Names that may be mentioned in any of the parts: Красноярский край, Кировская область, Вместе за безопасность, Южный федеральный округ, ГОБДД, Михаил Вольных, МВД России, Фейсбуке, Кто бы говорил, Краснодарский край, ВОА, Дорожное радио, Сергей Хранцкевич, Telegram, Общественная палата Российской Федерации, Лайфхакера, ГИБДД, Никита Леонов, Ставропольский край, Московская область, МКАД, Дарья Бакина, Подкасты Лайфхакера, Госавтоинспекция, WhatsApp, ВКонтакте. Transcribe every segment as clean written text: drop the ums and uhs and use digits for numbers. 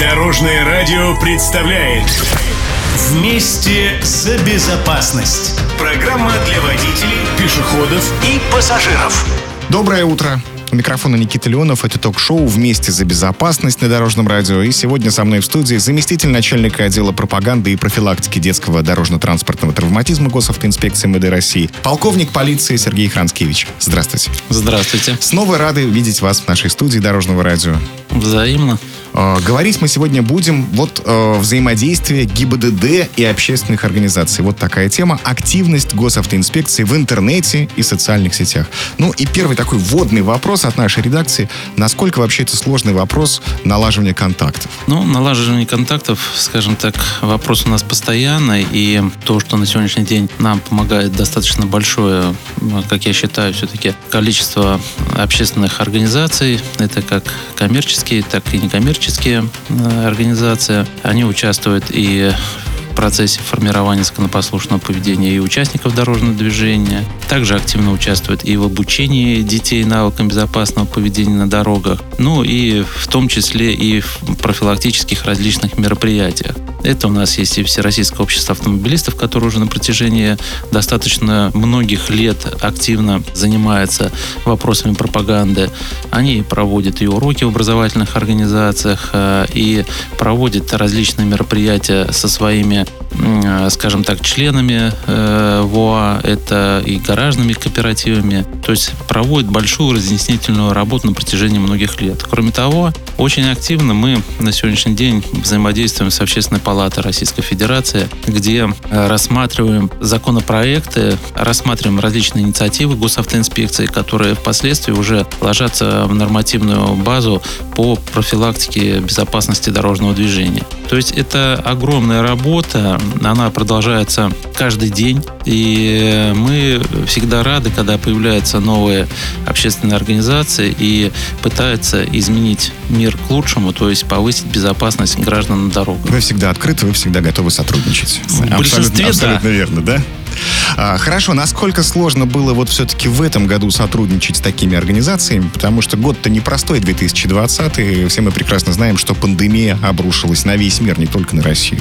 Дорожное радио представляет «Вместе за безопасность». Программа для водителей, пешеходов и пассажиров. Доброе утро. У микрофона Никита Леонов. Это ток-шоу «Вместе за безопасность» на Дорожном радио. И сегодня со мной в студии заместитель начальника отдела пропаганды и профилактики детского дорожно-транспортного травматизма Госавтоинспекции МВД России, полковник полиции Сергей Хранцкевич. Здравствуйте. Здравствуйте. Снова рады видеть вас в нашей студии Дорожного радио. Взаимно. Говорить мы сегодня будем взаимодействие ГИБДД и общественных организаций. Вот такая тема. Активность Госавтоинспекции в интернете и социальных сетях. Ну и первый такой вводный вопрос от нашей редакции. Насколько вообще это сложный вопрос налаживания контактов? Ну, налаживание контактов, скажем так, вопрос у нас постоянный. И то, что на сегодняшний день нам помогает достаточно большое, как я считаю, все-таки количество общественных организаций. Это как коммерческие, так и некоммерческие организации. Они участвуют и в процессе формирования законопослушного поведения и участников дорожного движения. Также активно участвуют и в обучении детей навыкам безопасного поведения на дорогах. Ну и в том числе и в профилактических различных мероприятиях. Это у нас есть и Всероссийское общество автомобилистов, которое уже на протяжении достаточно многих лет активно занимается вопросами пропаганды. Они проводят и уроки в образовательных организациях, и проводят различные мероприятия со своими, скажем так, членами ВОА, это и гаражными кооперативами. То есть проводят большую разъяснительную работу на протяжении многих лет. Кроме того, очень активно мы на сегодняшний день взаимодействуем с Общественной палатой Российской Федерации, где рассматриваем законопроекты, рассматриваем различные инициативы Госавтоинспекции, которые впоследствии уже ложатся в нормативную базу по профилактике безопасности дорожного движения. То есть это огромная работа, она продолжается каждый день, и мы всегда рады, когда появляются новые общественные организации и пытаются изменить мир к лучшему, то есть повысить безопасность граждан на дорогах. Вы всегда открыты, вы всегда готовы сотрудничать. В большинстве, абсолютно верно, да? Хорошо, насколько сложно было вот все-таки в этом году сотрудничать с такими организациями? Потому что год-то непростой, 2020-й. Все мы прекрасно знаем, что пандемия обрушилась на весь мир, не только на Россию.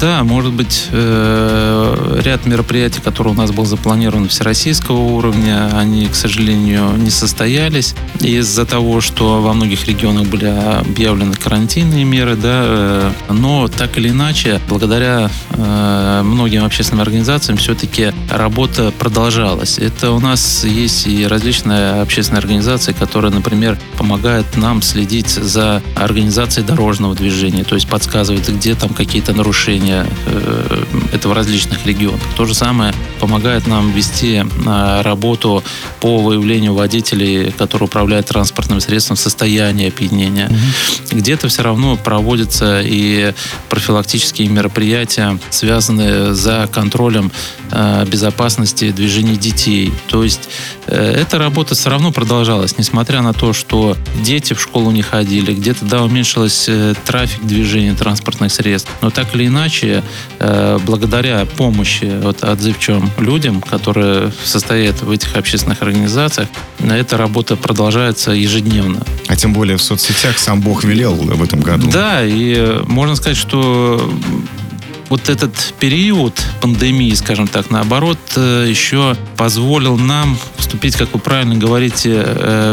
Да, может быть, ряд мероприятий, которые у нас был запланирован всероссийского уровня, они, к сожалению, не состоялись. Из-за того, что во многих регионах были объявлены карантинные меры, да, но так или иначе, благодаря многим общественным организациям, все-таки работа продолжалась. Это у нас есть и различные общественные организации, которые, например, помогают нам следить за организацией дорожного движения, то есть подсказывают, где там какие-то нарушения этого в различных регионах. То же самое помогает нам вести работу по выявлению водителей, которые управляют транспортным средством в состоянии опьянения. Угу. Где-то все равно проводятся и профилактические мероприятия, связанные за контролем безопасности движения детей. То есть эта работа все равно продолжалась, несмотря на то, что дети в школу не ходили, где-то уменьшилось трафик движения транспортных средств. Но так или иначе, благодаря помощи отзывчивым людям, которые состоят в этих общественных организациях, эта работа продолжается ежедневно. А тем более в соцсетях сам Бог велел в этом году. Да, и можно сказать, что вот этот период пандемии, скажем так, наоборот, еще позволил нам вступить, как вы правильно говорите,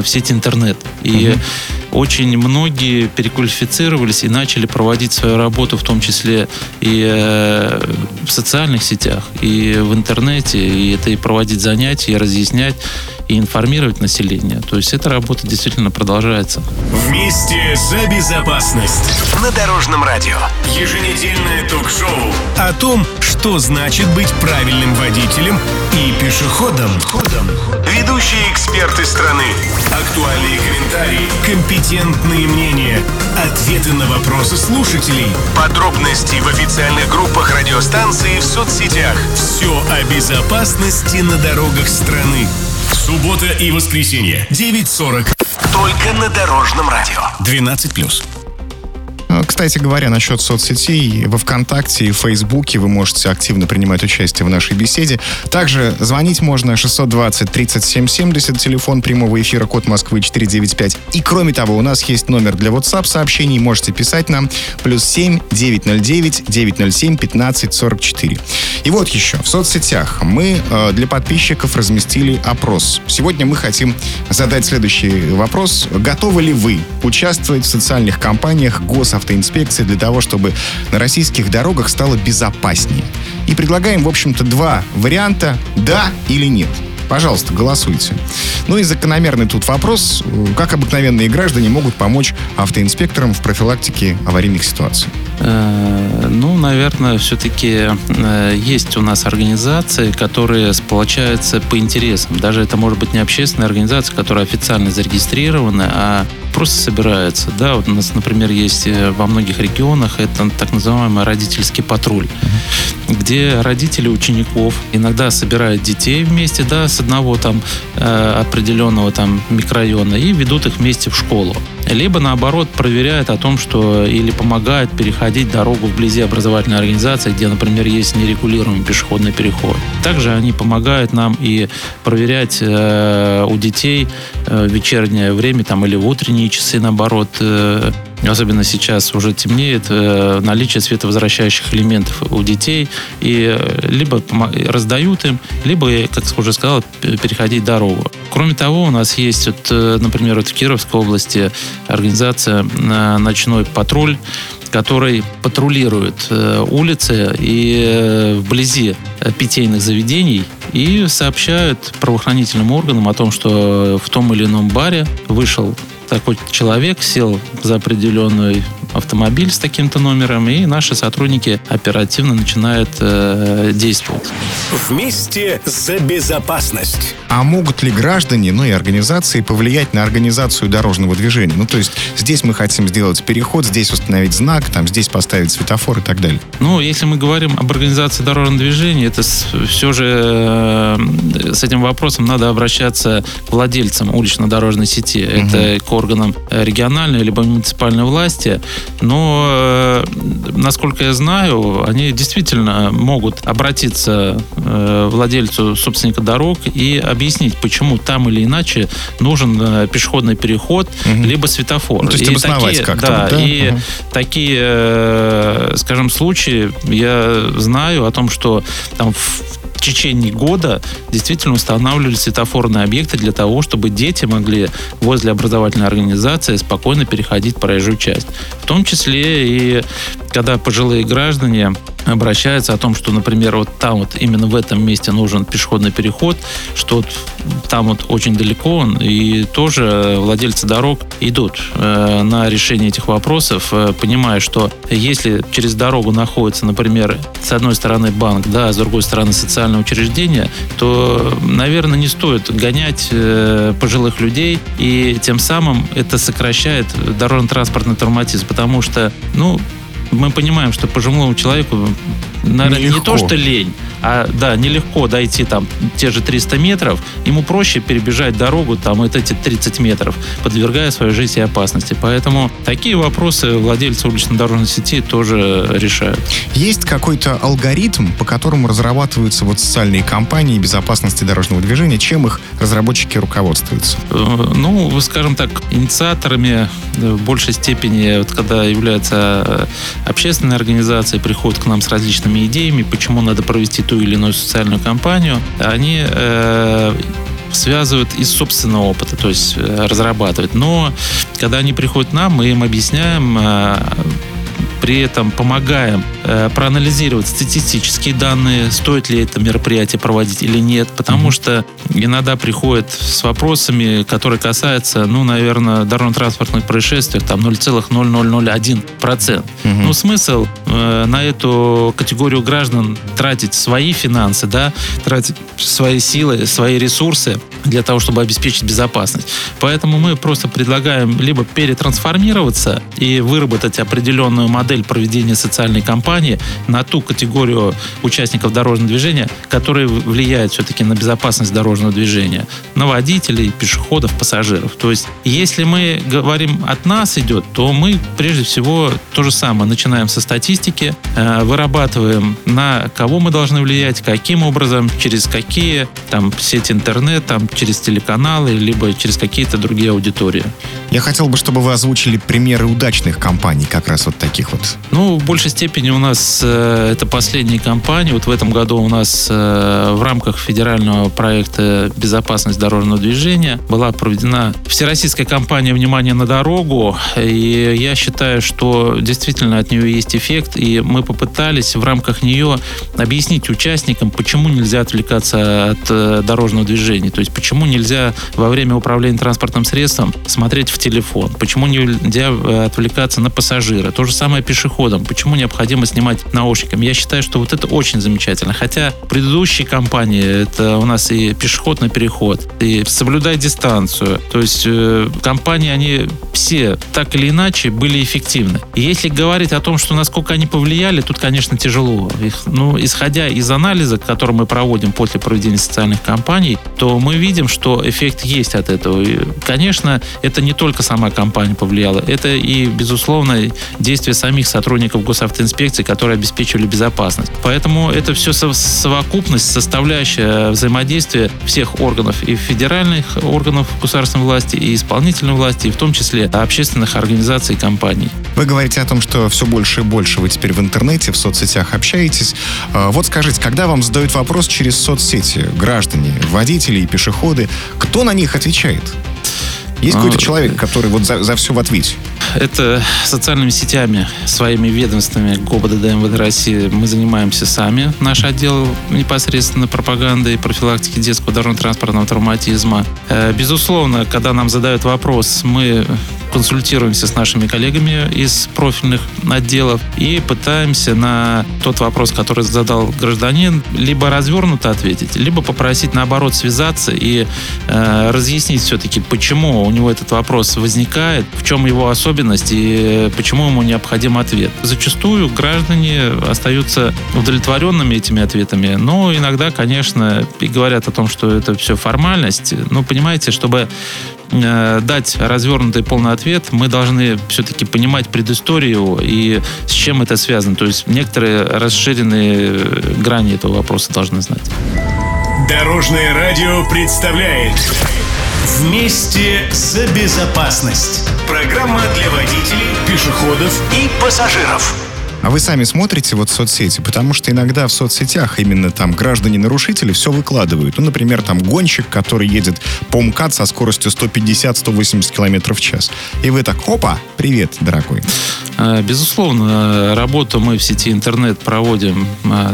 в сеть интернет. И очень многие переквалифицировались и начали проводить свою работу, в том числе и в социальных сетях, и в интернете, и это и проводить занятия, и разъяснять, и информировать население. То есть эта работа действительно продолжается. Вместе за безопасность на Дорожном радио. Еженедельное ток-шоу о том, что значит быть правильным водителем и пешеходом. Ведущие эксперты страны. Актуальные комментарии. Компетентные мнения. Ответы на вопросы слушателей. Подробности в официальных группах радиостанции и в соцсетях. Все о безопасности на дорогах страны. Суббота и воскресенье. 9:40. Только на Дорожном радио. 12+. Кстати говоря, насчет соцсетей, во ВКонтакте и Фейсбуке вы можете активно принимать участие в нашей беседе. Также звонить можно 620-3770, телефон прямого эфира, код Москвы 495. И кроме того, у нас есть номер для WhatsApp сообщений, можете писать нам +7 909 907 1544. И вот еще, в соцсетях мы для подписчиков разместили опрос. Сегодня мы хотим задать следующий вопрос. Готовы ли вы участвовать в социальных кампаниях госавтоинспекции для того, чтобы на российских дорогах стало безопаснее? И предлагаем, в общем-то, два варианта «да» или «нет». Пожалуйста, голосуйте. Ну и закономерный тут вопрос. Как обыкновенные граждане могут помочь автоинспекторам в профилактике аварийных ситуаций? Ну, наверное, все-таки есть у нас организации, которые сплочаются по интересам. Даже это может быть не общественная организация, которая официально зарегистрирована, а просто собирается. Да, вот у нас, например, есть во многих регионах это так называемый родительский патруль, где родители учеников иногда собирают детей вместе, да, с одного там определенного там микрорайона и ведут их вместе в школу. Либо, наоборот, проверяют о том, что или помогают переходить дорогу вблизи образовательной организации, где, например, есть нерегулируемый пешеходный переход. Также они помогают нам и проверять у детей в вечернее время там, или в утренние часы, наоборот, особенно сейчас уже темнеет, наличие световозвращающих элементов у детей. И либо раздают им, либо, как уже сказал, переходить дорогу. Кроме того, у нас есть, вот, например, вот в Кировской области организация «Ночной патруль», который патрулирует улицы и вблизи питейных заведений и сообщают правоохранительным органам о том, что в том или ином баре вышел такой человек, сел за определенный автомобиль с таким-то номером, и наши сотрудники оперативно начинают действовать. Вместе за безопасность. А могут ли граждане, ну и организации повлиять на организацию дорожного движения? Ну, то есть здесь мы хотим сделать переход, здесь установить знак, там, здесь поставить светофор и так далее. Ну, если мы говорим об организации дорожного движения, это все же с этим вопросом надо обращаться к владельцам улично-дорожной сети. Это к органам региональной либо муниципальной власти. Но, насколько я знаю, они действительно могут обратиться к владельцу, собственника дорог и объяснить, почему там или иначе нужен пешеходный переход, либо светофор. Ну, то есть обосновать как-то. Да, да? И такие, скажем, случаи я знаю о том, что там в течение года действительно устанавливали светофорные объекты для того, чтобы дети могли возле образовательной организации спокойно переходить проезжую часть. В том числе и когда пожилые граждане обращаются о том, что, например, вот там вот именно в этом месте нужен пешеходный переход, что там вот очень далеко он, и тоже владельцы дорог идут на решение этих вопросов, понимая, что если через дорогу находится, например, с одной стороны банк, да, с другой стороны социальное учреждение, то, наверное, не стоит гонять пожилых людей, и тем самым это сокращает дорожно-транспортный травматизм, потому что, ну, мы понимаем, что пожилому человеку, наверное, нелегко. Не то, что лень, а да, нелегко дойти там те же 300 метров, ему проще перебежать дорогу там вот эти 30 метров, подвергая свою жизнь и опасности. Поэтому такие вопросы владельцы улично-дорожной сети тоже решают. Есть какой-то алгоритм, по которому разрабатываются вот социальные кампании безопасности дорожного движения? Чем их разработчики руководствуются? Ну, скажем так, инициаторами в большей степени, вот, когда являются общественные организации, приходят к нам с различными идеями, почему надо провести ту или иную социальную кампанию, они связывают из собственного опыта, то есть разрабатывают. Но когда они приходят к нам, мы им объясняем, при этом помогаем проанализировать статистические данные, стоит ли это мероприятие проводить или нет, потому что иногда приходят с вопросами, которые касаются, ну, наверное, дорожно-транспортных происшествий, там 0,0001%. Ну, смысл на эту категорию граждан тратить свои финансы, да, тратить свои силы, свои ресурсы, для того, чтобы обеспечить безопасность. Поэтому мы просто предлагаем либо перетрансформироваться и выработать определенную модель проведения социальной кампании на ту категорию участников дорожного движения, которые влияют все-таки на безопасность дорожного движения, на водителей, пешеходов, пассажиров. То есть, если мы говорим «от нас идет», то мы прежде всего то же самое начинаем со статистики, вырабатываем, на кого мы должны влиять, каким образом, через какие там сети интернет, там через телеканалы, либо через какие-то другие аудитории. Я хотел бы, чтобы вы озвучили примеры удачных компаний, как раз вот таких вот. Ну, в большей степени у нас это последние компании. Вот в этом году у нас в рамках федерального проекта «Безопасность дорожного движения» была проведена всероссийская кампания «Внимание на дорогу». И я считаю, что действительно от нее есть эффект. И мы попытались в рамках нее объяснить участникам, почему нельзя отвлекаться от дорожного движения. То есть почему нельзя во время управления транспортным средством смотреть в телефон, почему нельзя отвлекаться на пассажира. То же самое пешеходам, почему необходимо снимать наушниками. Я считаю, что вот это очень замечательно. Хотя предыдущие кампании, это у нас и пешеходный переход, и соблюдай дистанцию. То есть компании, они все так или иначе были эффективны. И если говорить о том, что насколько они повлияли, тут, конечно, тяжело. Но исходя из анализа, который мы проводим после проведения социальных кампаний, то мы видим, что эффект есть от этого. И, конечно, это не только сама компания повлияла, это и, безусловно, действия самих сотрудников госавтоинспекции, которые обеспечивали безопасность. Поэтому это все совокупность, составляющая взаимодействия всех органов, и федеральных органов государственной власти, и исполнительной власти, и в том числе общественных организаций и компаний. Вы говорите о том, что все больше и больше вы теперь в интернете, в соцсетях общаетесь. Вот скажите, когда вам задают вопрос через соцсети граждане, водители и пешеходы, кто на них отвечает? Есть какой-то человек, который вот за все в ответе? Это социальными сетями, своими ведомствами ГОБДД МВД России мы занимаемся сами. Наш отдел непосредственно пропаганды и профилактики детского дорожно-транспортного травматизма. Безусловно, когда нам задают вопрос, мы консультируемся с нашими коллегами из профильных отделов и пытаемся на тот вопрос, который задал гражданин, либо развернуто ответить, либо попросить, наоборот, связаться и разъяснить все-таки, почему у него этот вопрос возникает, в чем его особенность и почему ему необходим ответ. Зачастую граждане остаются удовлетворенными этими ответами, но иногда, конечно, и говорят о том, что это все формальность. Но понимаете, чтобы дать развернутый полный ответ, мы должны все-таки понимать предысторию и с чем это связано. То есть некоторые расширенные грани этого вопроса должны знать. Дорожное радио представляет «Вместе за безопасность». Программа для водителей, пешеходов и пассажиров. А вы сами смотрите вот соцсети, потому что иногда в соцсетях именно там граждане-нарушители все выкладывают. Ну, например, там гонщик, который едет по МКАД со скоростью 150-180 км в час. И вы так, опа, привет, дорогой. Безусловно, работу мы в сети интернет проводим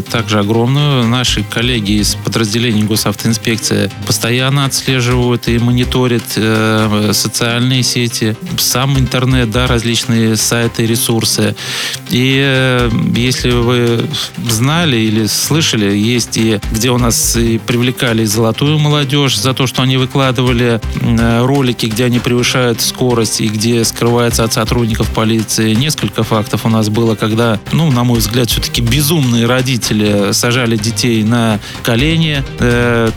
также огромную. Наши коллеги из подразделений госавтоинспекции постоянно отслеживают и мониторят социальные сети, сам интернет, да, различные сайты, ресурсы. И если вы знали или слышали, есть и где у нас и привлекали золотую молодежь за то, что они выкладывали ролики, где они превышают скорость и где скрываются от сотрудников полиции. Несколько фактов у нас было, когда, на мой взгляд, все-таки безумные родители сажали детей на колени,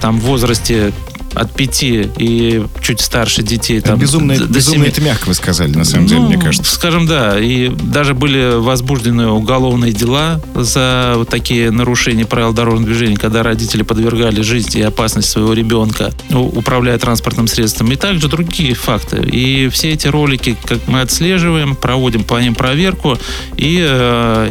там в возрасте от 5 и чуть старше детей. Там, безумно это мягко вы сказали, на самом деле, мне кажется. Скажем, да. И даже были возбуждены уголовные дела за вот такие нарушения правил дорожного движения, когда родители подвергали жизнь и опасность своего ребенка, управляя транспортным средством. И также другие факты. И все эти ролики, как мы отслеживаем, проводим по ним проверку. И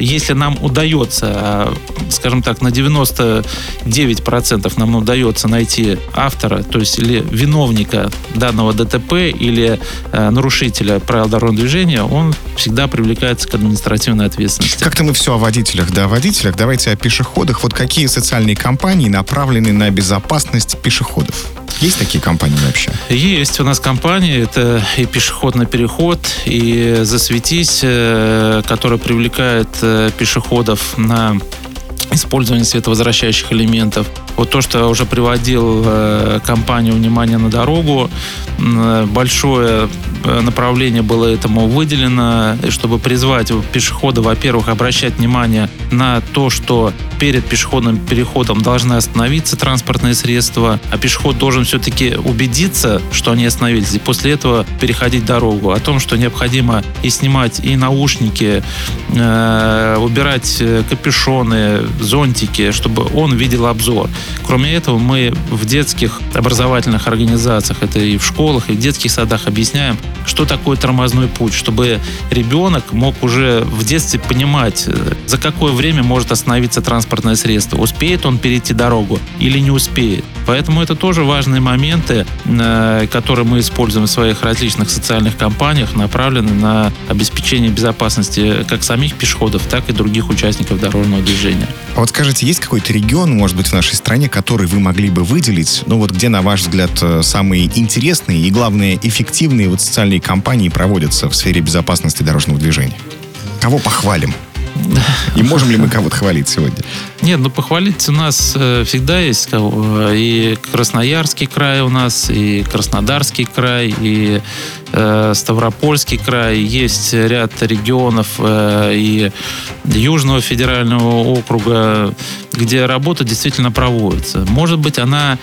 если нам удается, скажем так, на 99% нам удается найти автора, то есть или виновника данного ДТП, или нарушителя правил дорожного движения, он всегда привлекается к административной ответственности. Как-то мы все о водителях, да, о водителях. Давайте о пешеходах. Вот какие социальные кампании направлены на безопасность пешеходов? Есть такие компании вообще? Есть у нас компании. Это и пешеходный переход, и «Засветись», который привлекает пешеходов на использование световозвращающих элементов. Вот то, что уже приводил компанию «Внимание на дорогу», большое направление было этому выделено, чтобы призвать пешехода, во-первых, обращать внимание на то, что перед пешеходным переходом должны остановиться транспортные средства, а пешеход должен все-таки убедиться, что они остановились, и после этого переходить дорогу. О том, что необходимо и снимать и наушники, убирать капюшоны, зонтики, чтобы он видел обзор. Кроме этого, мы в детских образовательных организациях, это и в школах, и в детских садах объясняем, что такое тормозной путь, чтобы ребенок мог уже в детстве понимать, за какое время может остановиться транспортное средство, успеет он перейти дорогу или не успеет. Поэтому это тоже важные моменты, которые мы используем в своих различных социальных компаниях, направлены на обеспечение безопасности как самих пешеходов, так и других участников дорожного движения. А вот скажите, есть какой-то регион, может быть, в нашей стране, который вы могли бы выделить, ну вот где, на ваш взгляд, самые интересные и, главное, эффективные вот социальные кампании проводятся в сфере безопасности дорожного движения? Кого похвалим? И можем ли мы кого-то хвалить сегодня? Нет, похвалить у нас всегда есть кого. И Красноярский край у нас, и Краснодарский край, и Ставропольский край. Есть ряд регионов и Южного федерального округа, где работа действительно проводится. Может быть, она,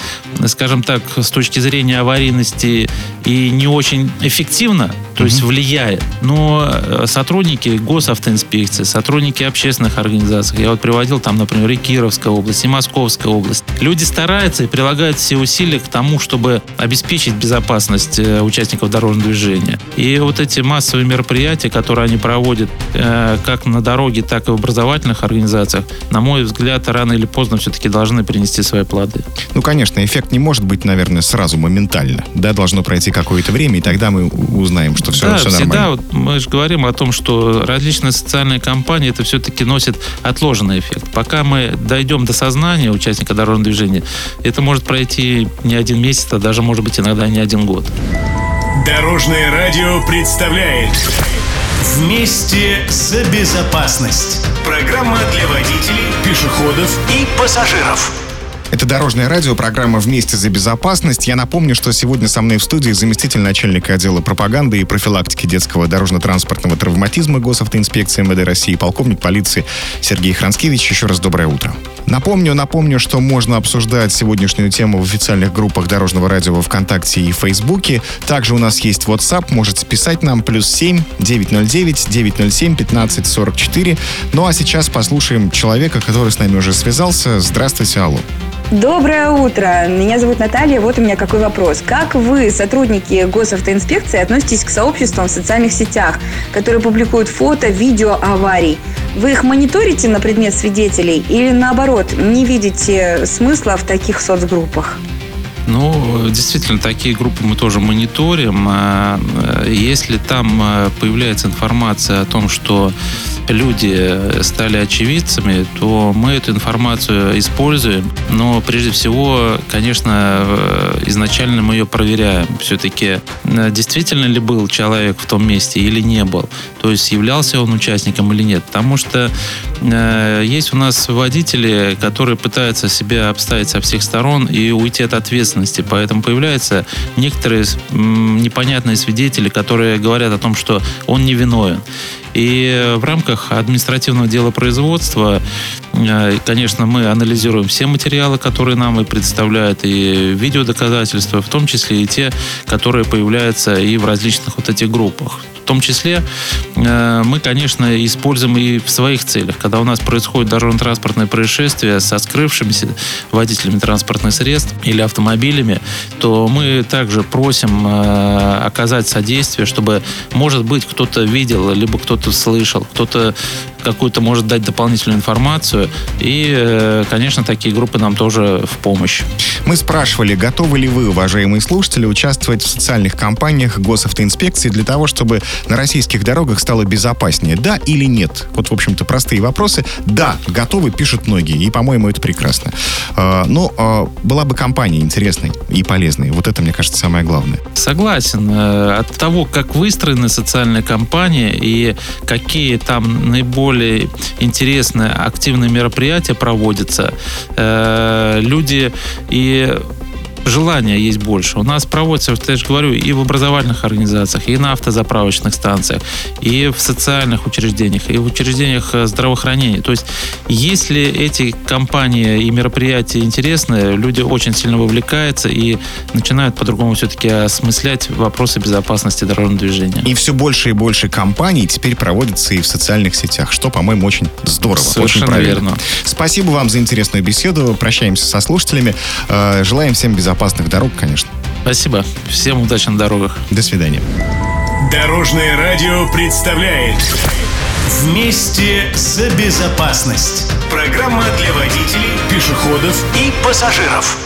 скажем так, с точки зрения аварийности и не очень эффективна, то есть влияет. Но сотрудники госавтоинспекции, сотрудники общественных организаций, я вот приводил там, например, и Кировская область, и Московская область, люди стараются и прилагают все усилия к тому, чтобы обеспечить безопасность участников дорожного движения. И вот эти массовые мероприятия, которые они проводят как на дороге, так и в образовательных организациях, на мой взгляд, рано или поздно все-таки должны принести свои плоды. Конечно, эффект не может быть, наверное, сразу, моментально. Да, должно пройти какое-то время, и тогда мы узнаем, что все нормально. Да, мы же говорим о том, что различные социальные компании, это все-таки носит отложенный эффект. Пока мы дойдем до сознания участника дорожного движения, это может пройти не один месяц, а даже, может быть, иногда не один год. Дорожное радио представляет «Вместе за безопасность». Программа для водителей, пешеходов и пассажиров. Это «Дорожное радио», программа «Вместе за безопасность». Я напомню, что сегодня со мной в студии заместитель начальника отдела пропаганды и профилактики детского дорожно-транспортного травматизма Госавтоинспекции МВД России, полковник полиции Сергей Хранцкевич. Еще раз доброе утро. Напомню, что можно обсуждать сегодняшнюю тему в официальных группах Дорожного радио во ВКонтакте и Фейсбуке. Также у нас есть WhatsApp, можете писать нам +7 909 907 1544. Ну а сейчас послушаем человека, который с нами уже связался. Здравствуйте, алло. Доброе утро. Меня зовут Наталья. Вот у меня какой вопрос. Как вы, сотрудники госавтоинспекции, относитесь к сообществам в социальных сетях, которые публикуют фото, видео аварий? Вы их мониторите на предмет свидетелей или, наоборот, не видите смысла в таких соцгруппах? Действительно, такие группы мы тоже мониторим. Если там появляется информация о том, что люди стали очевидцами, то мы эту информацию используем. Но прежде всего, конечно, изначально мы ее проверяем. Все-таки действительно ли был человек в том месте или не был. То есть являлся он участником или нет. Потому что есть у нас водители, которые пытаются себя обставить со всех сторон и уйти от ответственности. Поэтому появляются некоторые непонятные свидетели, которые говорят о том, что он невиновен. И в рамках административного делопроизводства, конечно, мы анализируем все материалы, которые нам и представляют, и видеодоказательства, в том числе и те, которые появляются и в различных вот этих группах. В том числе мы, конечно, используем и в своих целях. Когда у нас происходит дорожно-транспортное происшествие со скрывшимися водителями транспортных средств или автомобилями, то мы также просим оказать содействие, чтобы, может быть, кто-то видел, либо кто-то слышал, кто-то какую-то может дать дополнительную информацию. И, конечно, такие группы нам тоже в помощь. Мы спрашивали, готовы ли вы, уважаемые слушатели, участвовать в социальных кампаниях Госавтоинспекции для того, чтобы на российских дорогах стало безопаснее. Да или нет? Вот, в общем-то, простые вопросы. Да, готовы, пишут многие. И, по-моему, это прекрасно. Но была бы кампания интересной и полезной. Вот это, мне кажется, самое главное. Согласен. От того, как выстроены социальные кампании и какие там наиболее более интересные, активные мероприятия проводятся, люди и желания есть больше. У нас проводится, я же говорю, и в образовательных организациях, и на автозаправочных станциях, и в социальных учреждениях, и в учреждениях здравоохранения. То есть, если эти кампании и мероприятия интересны, люди очень сильно вовлекаются и начинают по-другому все-таки осмыслять вопросы безопасности дорожного движения. И все больше и больше кампаний теперь проводятся и в социальных сетях, что, по-моему, очень здорово. Совершенно очень правильно. Верно. Спасибо вам за интересную беседу. Прощаемся со слушателями. Желаем всем безопасных дорог, конечно. Спасибо. Всем удачи на дорогах. До свидания. Дорожное радио представляет «Вместе за безопасность». Программа для водителей, пешеходов и пассажиров.